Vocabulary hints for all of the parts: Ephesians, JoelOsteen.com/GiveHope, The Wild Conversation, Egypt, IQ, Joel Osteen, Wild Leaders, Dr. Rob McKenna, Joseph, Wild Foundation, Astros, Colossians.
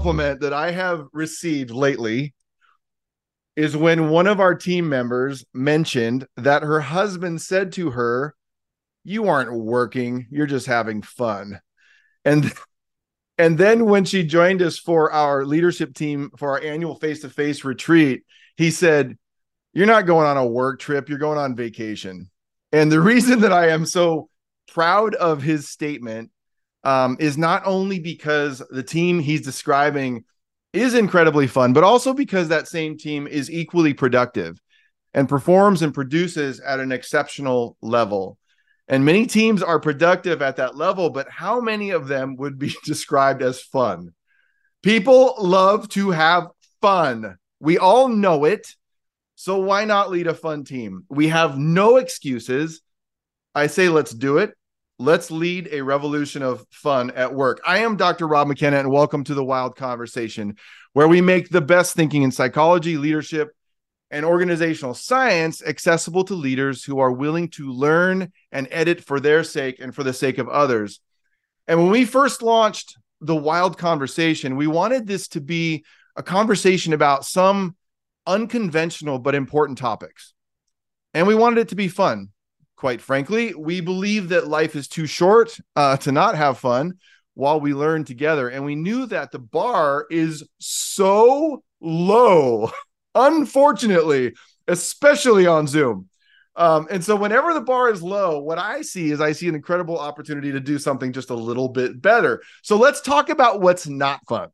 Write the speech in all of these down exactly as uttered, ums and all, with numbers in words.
compliment that I have received lately is when one of our team members mentioned that her husband said to her, "You aren't working, you're just having fun." And and then when she joined us for our leadership team for our annual face-to-face retreat, he said, "You're not going on a work trip, you're going on vacation." And the reason that I am so proud of his statement um, is not only because the team he's describing is incredibly fun, but also because that same team is equally productive and performs and produces at an exceptional level. And many teams are productive at that level, but how many of them would be described as fun? People love to have fun. We all know it. So why not lead a fun team? We have no excuses. I say, let's do it. Let's lead a revolution of fun at work. I am Doctor Rob McKenna, and welcome to The Wild Conversation, where we make the best thinking in psychology, leadership, and organizational science accessible to leaders who are willing to learn and edit for their sake and for the sake of others. And when we first launched The Wild Conversation, we wanted this to be a conversation about some unconventional but important topics. And we wanted it to be fun. Quite frankly, we believe that life is too short uh, to not have fun while we learn together. And we knew that the bar is so low, unfortunately, especially on Zoom. Um, and so whenever the bar is low, what I see is I see an incredible opportunity to do something just a little bit better. So let's talk about what's not fun.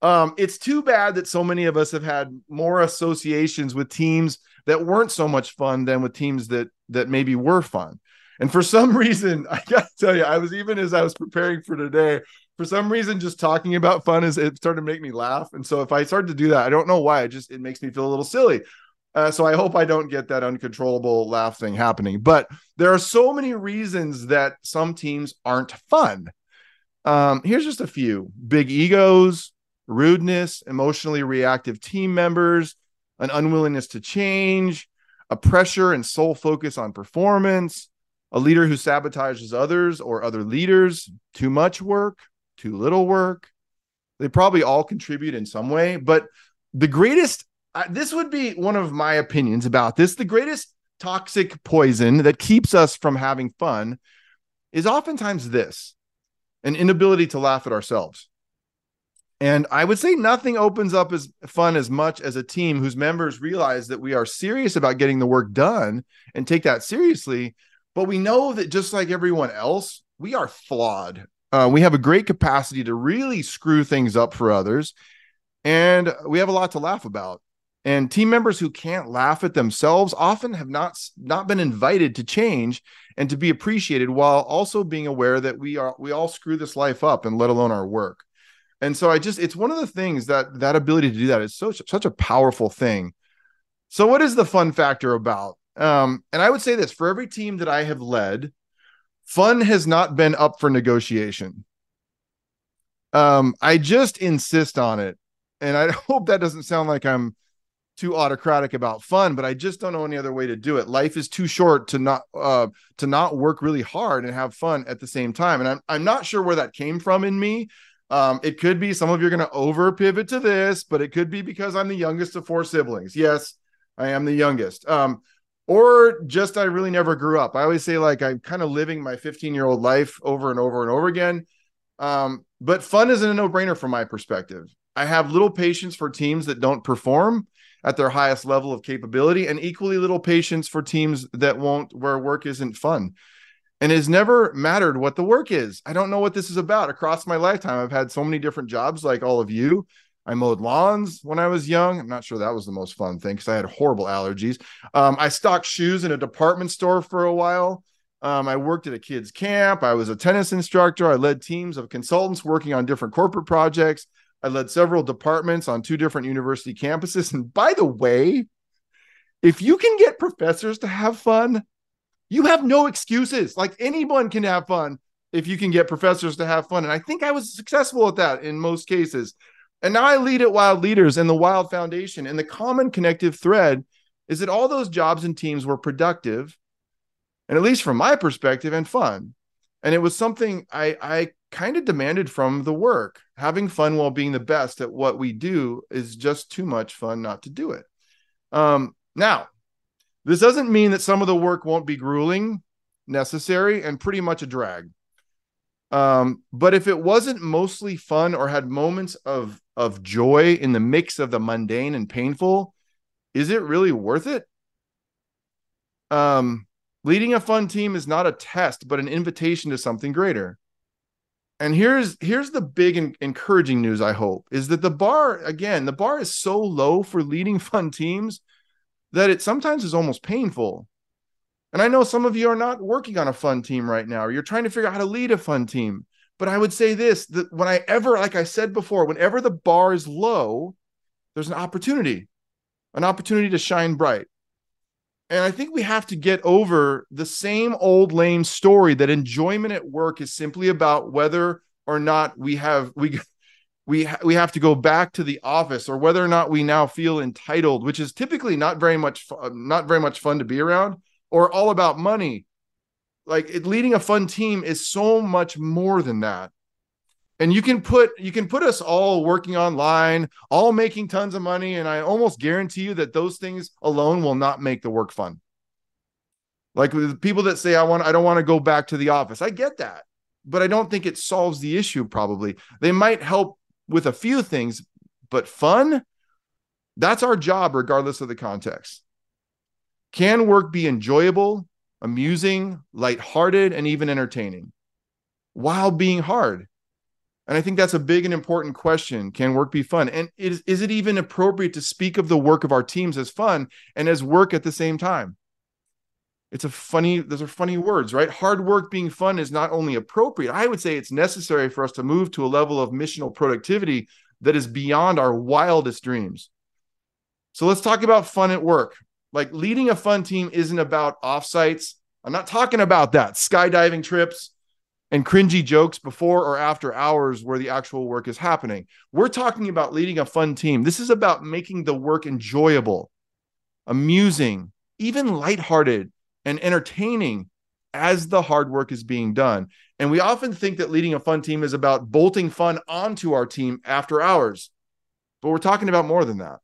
Um, it's too bad that so many of us have had more associations with teams that weren't so much fun than with teams that that maybe were fun. And for some reason, I got to tell you, I was even as I was preparing for today, for some reason, just talking about fun is it started to make me laugh. And so if I started to do that, I don't know why. It just it makes me feel a little silly. Uh, so I hope I don't get that uncontrollable laugh thing happening. But there are so many reasons that some teams aren't fun. Um, here's just a few: big egos, rudeness, emotionally reactive team members, an unwillingness to change, a pressure and sole focus on performance, a leader who sabotages others or other leaders, too much work, too little work. They probably all contribute in some way, but the greatest, uh, this would be one of my opinions about this, the greatest toxic poison that keeps us from having fun is oftentimes this, an inability to laugh at ourselves. And I would say nothing opens up as fun as much as a team whose members realize that we are serious about getting the work done and take that seriously. But we know that just like everyone else, we are flawed. Uh, we have a great capacity to really screw things up for others. And we have a lot to laugh about. And team members who can't laugh at themselves often have not, not been invited to change and to be appreciated while also being aware that we are we all screw this life up, and let alone our work. And so I just, it's one of the things that that ability to do that is such, such a powerful thing. So what is the fun factor about? Um, and I would say this, for every team that I have led, fun has not been up for negotiation. Um, I just insist on it. And I hope that doesn't sound like I'm too autocratic about fun, but I just don't know any other way to do it. Life is too short to not uh, to not work really hard and have fun at the same time. And I'm, I'm not sure where that came from in me. Um, it could be some of you are going to over pivot to this, but it could be because I'm the youngest of four siblings. Yes, I am the youngest. Um, or just I really never grew up. I always say like I'm kind of living my fifteen-year-old life over and over and over again. Um, but fun isn't a no-brainer from my perspective. I have little patience for teams that don't perform at their highest level of capability, and equally little patience for teams that won't, where work isn't fun. And it's never mattered what the work is. I don't know what this is about. Across my lifetime, I've had so many different jobs like all of you. I mowed lawns when I was young. I'm not sure that was the most fun thing because I had horrible allergies. Um, I stocked shoes in a department store for a while. Um, I worked at a kids' camp. I was a tennis instructor. I led teams of consultants working on different corporate projects. I led several departments on two different university campuses. And by the way, if you can get professors to have fun, you have no excuses. Like anyone can have fun if you can get professors to have fun. And I think I was successful at that in most cases. And now I lead at Wild Leaders and the Wild Foundation. And the common connective thread is that all those jobs and teams were productive, and at least from my perspective, and fun. And it was something I, I kind of demanded from the work. Having fun while being the best at what we do is just too much fun not to do it. Um, now, this doesn't mean that some of the work won't be grueling, necessary, and pretty much a drag. Um, but if it wasn't mostly fun or had moments of, of joy in the mix of the mundane and painful, is it really worth it? Um, leading a fun team is not a test, but an invitation to something greater. And here's, here's the big and encouraging news, I hope, is that the bar, again, the bar is so low for leading fun teams that it sometimes is almost painful. And I know some of you are not working on a fun team right now, or you're trying to figure out how to lead a fun team. But I would say this, that when I ever, like I said before, whenever the bar is low, there's an opportunity, an opportunity to shine bright. And I think we have to get over the same old lame story that enjoyment at work is simply about whether or not we have, we, we, ha- we have to go back to the office, or whether or not we now feel entitled, which is typically not very much, fu- not very much fun to be around. Or all about money. Like it, leading a fun team is so much more than that. And you can put you can put us all working online, all making tons of money, and I almost guarantee you that those things alone will not make the work fun. Like the people that say I want I don't want to go back to the office. I get that, but I don't think it solves the issue probably. They might help with a few things, but fun, that's our job regardless of the context. Can work be enjoyable, amusing, lighthearted, and even entertaining while being hard? And I think that's a big and important question. Can work be fun? And is, is it even appropriate to speak of the work of our teams as fun and as work at the same time? It's a funny, those are funny words, right? Hard work being fun is not only appropriate, I would say it's necessary for us to move to a level of missional productivity that is beyond our wildest dreams. So let's talk about fun at work. Like leading a fun team isn't about offsites. I'm not talking about that. Skydiving trips and cringy jokes before or after hours where the actual work is happening. We're talking about leading a fun team. This is about making the work enjoyable, amusing, even lighthearted and entertaining as the hard work is being done. And we often think that leading a fun team is about bolting fun onto our team after hours. But we're talking about more than that.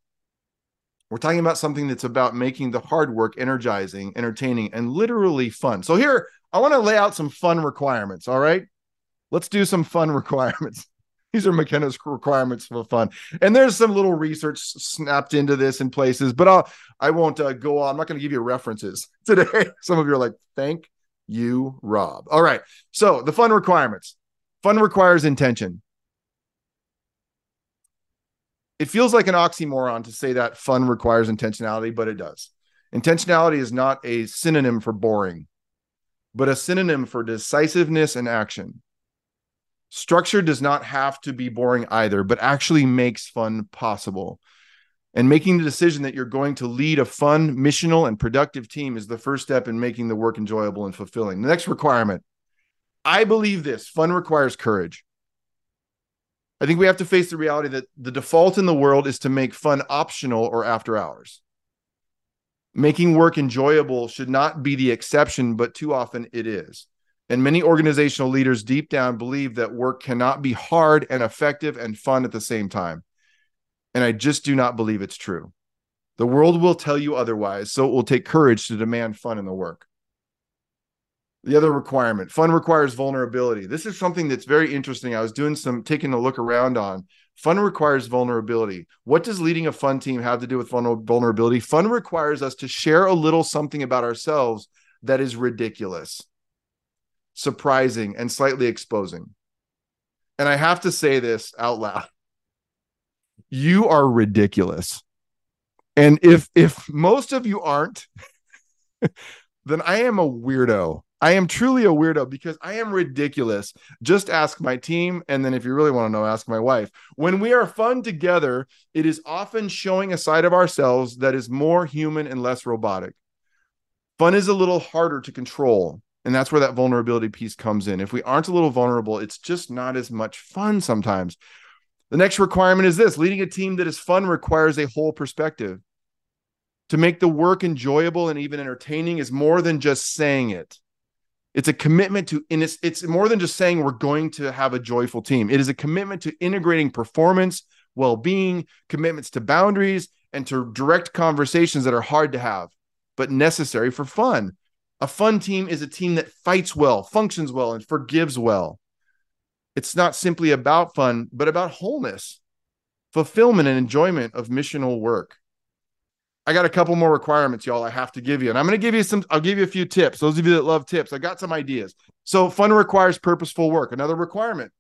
We're talking about something that's about making the hard work energizing, entertaining, and literally fun. So here, I want to lay out some fun requirements, all right? Let's do some fun requirements. These are McKenna's requirements for fun. And there's some little research snapped into this in places, but I'll, I won't uh, go on. I'm not going to give you references today. Some of you are like, thank you, Rob. All right, so the fun requirements. Fun requires intention. It feels like an oxymoron to say that fun requires intentionality, but it does. Intentionality is not a synonym for boring, but a synonym for decisiveness and action. Structure does not have to be boring either, but actually makes fun possible. And making the decision that you're going to lead a fun, missional, and productive team is the first step in making the work enjoyable and fulfilling. The next requirement, I believe this, fun requires courage. I think we have to face the reality that the default in the world is to make fun optional or after hours. Making work enjoyable should not be the exception, but too often it is. And many organizational leaders deep down believe that work cannot be hard and effective and fun at the same time. And I just do not believe it's true. The world will tell you otherwise, so it will take courage to demand fun in the work. The other requirement, fun requires vulnerability. This is something that's very interesting. I was doing some, taking a look around on. Fun requires vulnerability. What does leading a fun team have to do with vulnerability? Fun requires us to share a little something about ourselves that is ridiculous, surprising, and slightly exposing. And I have to say this out loud. You are ridiculous. And if if most of you aren't, then I am a weirdo. I am truly a weirdo because I am ridiculous. Just ask my team. And then if you really want to know, ask my wife. When we are fun together, it is often showing a side of ourselves that is more human and less robotic. Fun is a little harder to control. And that's where that vulnerability piece comes in. If we aren't a little vulnerable, it's just not as much fun sometimes. The next requirement is this. Leading a team that is fun requires a whole perspective. To make the work enjoyable and even entertaining is more than just saying it. It's a commitment to, and it's, it's more than just saying we're going to have a joyful team. It is a commitment to integrating performance, well-being, commitments to boundaries, and to direct conversations that are hard to have, but necessary for fun. A fun team is a team that fights well, functions well, and forgives well. It's not simply about fun, but about wholeness, fulfillment, and enjoyment of missional work. I got a couple more requirements, y'all, I have to give you. And I'm going to give you some, I'll give you a few tips. Those of you that love tips, I got some ideas. So fun requires purposeful work. Another requirement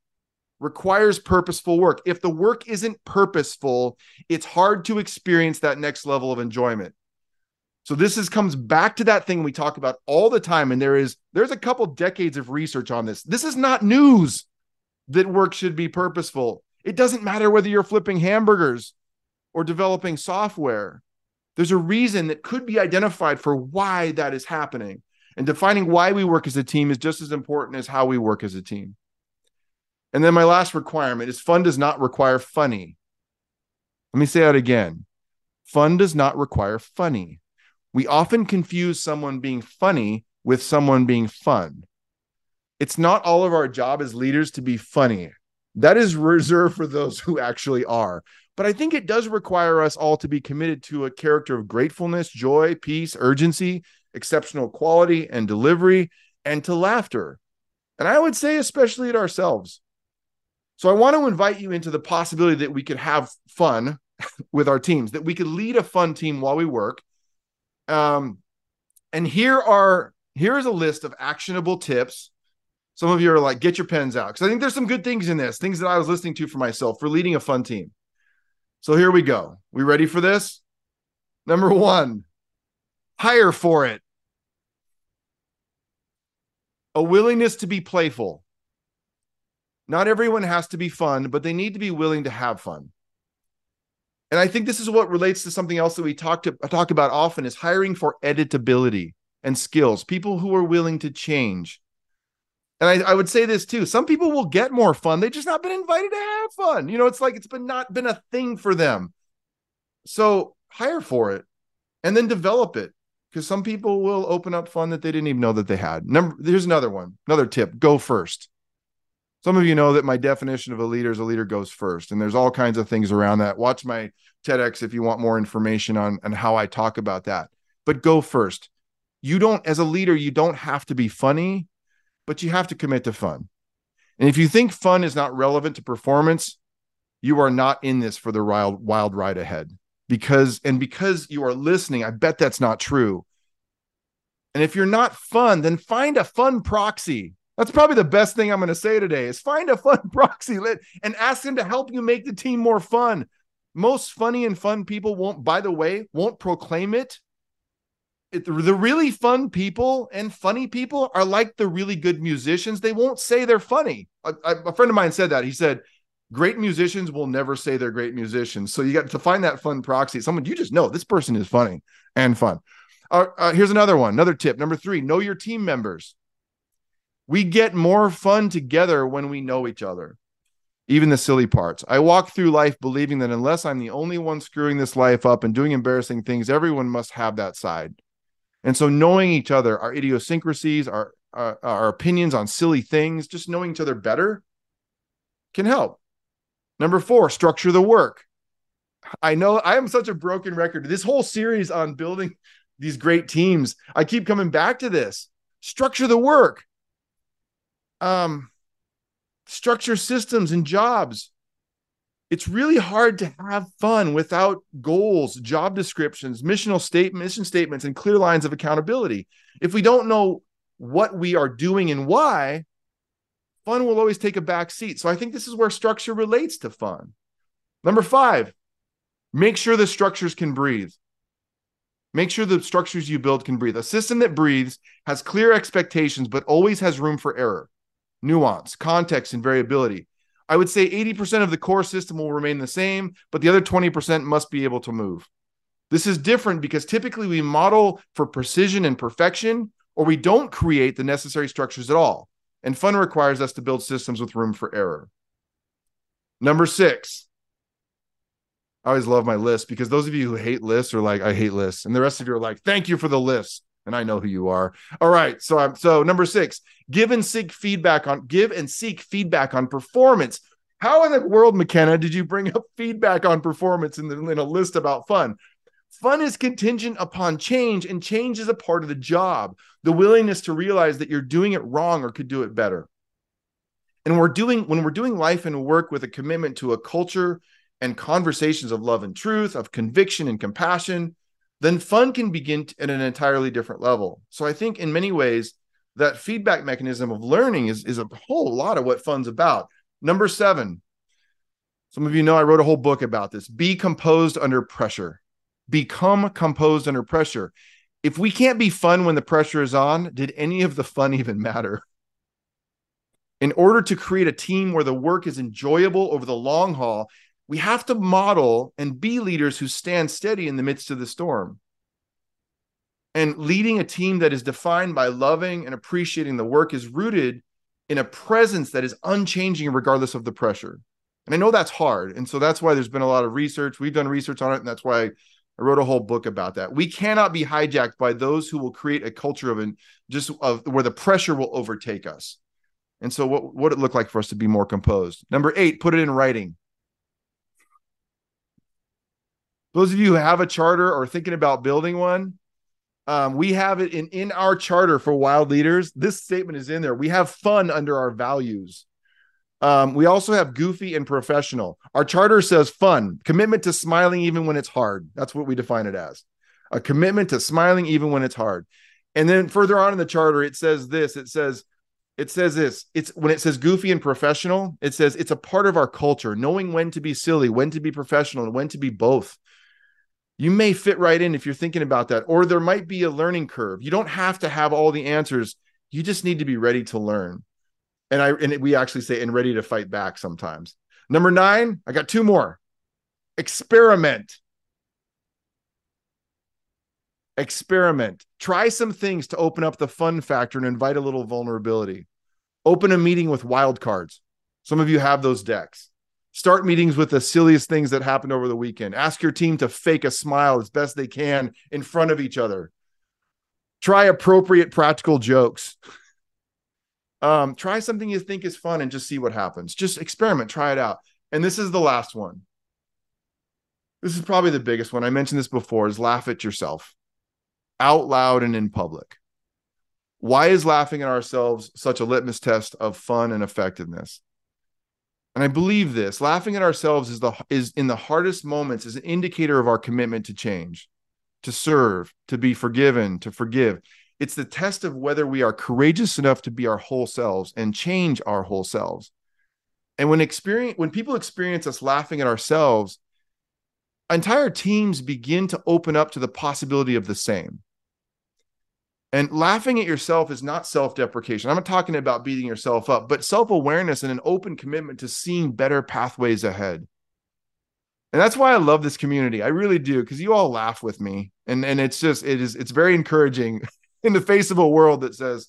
requires purposeful work. If the work isn't purposeful, it's hard to experience that next level of enjoyment. So this is comes back to that thing we talk about all the time. And there is, there's a couple decades of research on this. This is not news that work should be purposeful. It doesn't matter whether you're flipping hamburgers or developing software. There's a reason that could be identified for why that is happening. And defining why we work as a team is just as important as how we work as a team. And then my last requirement is fun does not require funny. Let me say that again. Fun does not require funny. We often confuse someone being funny with someone being fun. It's not all of our job as leaders to be funny. That is reserved for those who actually are. But I think it does require us all to be committed to a character of gratefulness, joy, peace, urgency, exceptional quality and delivery, and to laughter. And I would say especially at ourselves. So I want to invite you into the possibility that we could have fun with our teams, that we could lead a fun team while we work. Um, and here are here is a list of actionable tips. Some of you are like, get your pens out, because I think there's some good things in this, things that I was listening to for myself for leading a fun team. So here we go. We ready for this? Number one, hire for it. A willingness to be playful. Not everyone has to be fun, but they need to be willing to have fun. And I think this is what relates to something else that we talk, to, talk about often is hiring for editability and skills, people who are willing to change. And I, I would say this too. Some people will get more fun. They've just not been invited to have fun. You know, it's like it's been not been a thing for them. So hire for it and then develop it, because some people will open up fun that they didn't even know that they had. Number, here's another one, another tip. Go first. Some of you know that my definition of a leader is a leader goes first. And there's all kinds of things around that. Watch my TEDx if you want more information on, on how I talk about that. But go first. You don't, as a leader, you don't have to be funny, but you have to commit to fun. And if you think fun is not relevant to performance, you are not in this for the wild, wild ride ahead. Because, and because you are listening, I bet that's not true. And if you're not fun, then find a fun proxy. That's probably the best thing I'm going to say today is find a fun proxy and ask them to help you make the team more fun. Most funny and fun people won't, by the way, won't proclaim it. It, the really fun people and funny people are like the really good musicians. They won't say they're funny. I, I, a friend of mine said that. He said, great musicians will never say they're great musicians. So you got to find that fun proxy. Someone you just know this person is funny and fun. Uh, uh, here's another one. Another tip. Number three, know your team members. We get more fun together when we know each other, even the silly parts. I walk through life believing that unless I'm the only one screwing this life up and doing embarrassing things, everyone must have that side. And so knowing each other, our idiosyncrasies, our, our, our opinions on silly things, just knowing each other better can help. Number four, structure the work. I know I am such a broken record. This whole series on building these great teams, I keep coming back to this. Structure the work. Um, structure systems and jobs. It's really hard to have fun without goals, job descriptions, missional state, mission statements, and clear lines of accountability. If we don't know what we are doing and why, fun will always take a back seat. So I think this is where structure relates to fun. Number five, make sure the structures can breathe. Make sure the structures you build can breathe. A system that breathes has clear expectations, but always has room for error, nuance, context, and variability. I would say eighty percent of the core system will remain the same, but the other twenty percent must be able to move. This is different because typically we model for precision and perfection, or we don't create the necessary structures at all. And fun requires us to build systems with room for error. Number six. I always love my list because those of you who hate lists are like, I hate lists. And the rest of you are like, thank you for the list. and I know who you are. All right. So I'm, so number six, give and seek feedback on give and seek feedback on performance. How in the world, McKenna, did you bring up feedback on performance in, the, in a list about fun? Fun is contingent upon change, and change is a part of the job. The willingness to realize that you're doing it wrong or could do it better. And we're doing when we're doing life and work with a commitment to a culture and conversations of love and truth, of conviction and compassion, then fun can begin at an entirely different level. So I think in many ways, that feedback mechanism of learning is, is a whole lot of what fun's about. Number seven, some of you know I wrote a whole book about this. Be composed under pressure. Become composed under pressure. If we can't be fun when the pressure is on, did any of the fun even matter? In order to create a team where the work is enjoyable over the long haul, we have to model and be leaders who stand steady in the midst of the storm. And leading a team that is defined by loving and appreciating the work is rooted in a presence that is unchanging regardless of the pressure. And I know that's hard. And so that's why there's been a lot of research. We've done research on it. And that's why I wrote a whole book about that. We cannot be hijacked by those who will create a culture of an, just of where the pressure will overtake us. And so what would it look like for us to be more composed? Number eight, put it in writing. Those of you who have a charter or thinking about building one, um, we have it in, in our charter for Wild Leaders. This statement is in there. We have fun under our values. Um, we also have goofy and professional. Our charter says fun, commitment to smiling even when it's hard. That's what we define it as, a commitment to smiling even when it's hard. And then further on in the charter, it says this, it says, it says this, it's when it says goofy and professional, it says it's a part of our culture, knowing when to be silly, when to be professional, and when to be both. You may fit right in if you're thinking about that, or there might be a learning curve. You don't have to have all the answers. You just need to be ready to learn. And I and we actually say, and ready to fight back sometimes. Number nine, I got two more. Experiment. Experiment. Try some things to open up the fun factor and invite a little vulnerability. Open a meeting with wild cards. Some of you have those decks. Start meetings with the silliest things that happened over the weekend. Ask your team to fake a smile as best they can in front of each other. Try appropriate practical jokes. Um, try something you think is fun and just see what happens. Just experiment, try it out. And this is the last one. This is probably the biggest one. I mentioned this before, is laugh at yourself out loud and in public. Why is laughing at ourselves such a litmus test of fun and effectiveness? And I believe this, laughing at ourselves is the is in the hardest moments is an indicator of our commitment to change, to serve, to be forgiven, to forgive. It's the test of whether we are courageous enough to be our whole selves and change our whole selves. And when experience when people experience us laughing at ourselves, entire teams begin to open up to the possibility of the same. And laughing at yourself is not self-deprecation. I'm not talking about beating yourself up, but self-awareness and an open commitment to seeing better pathways ahead. And that's why I love this community. I really do, because you all laugh with me. And, and it's just, it is, it's very encouraging in the face of a world that says,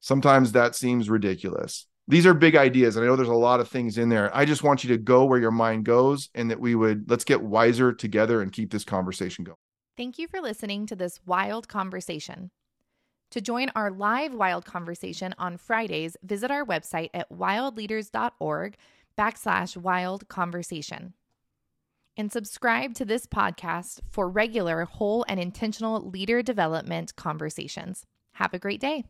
sometimes that seems ridiculous. These are big ideas. And I know there's a lot of things in there. I just want you to go where your mind goes, and that we would, let's get wiser together and keep this conversation going. Thank you for listening to this Wild Conversation. To join our live Wild Conversation on Fridays, visit our website at wildleaders.org backslash wild conversation. And subscribe to this podcast for regular, whole, and intentional leader development conversations. Have a great day.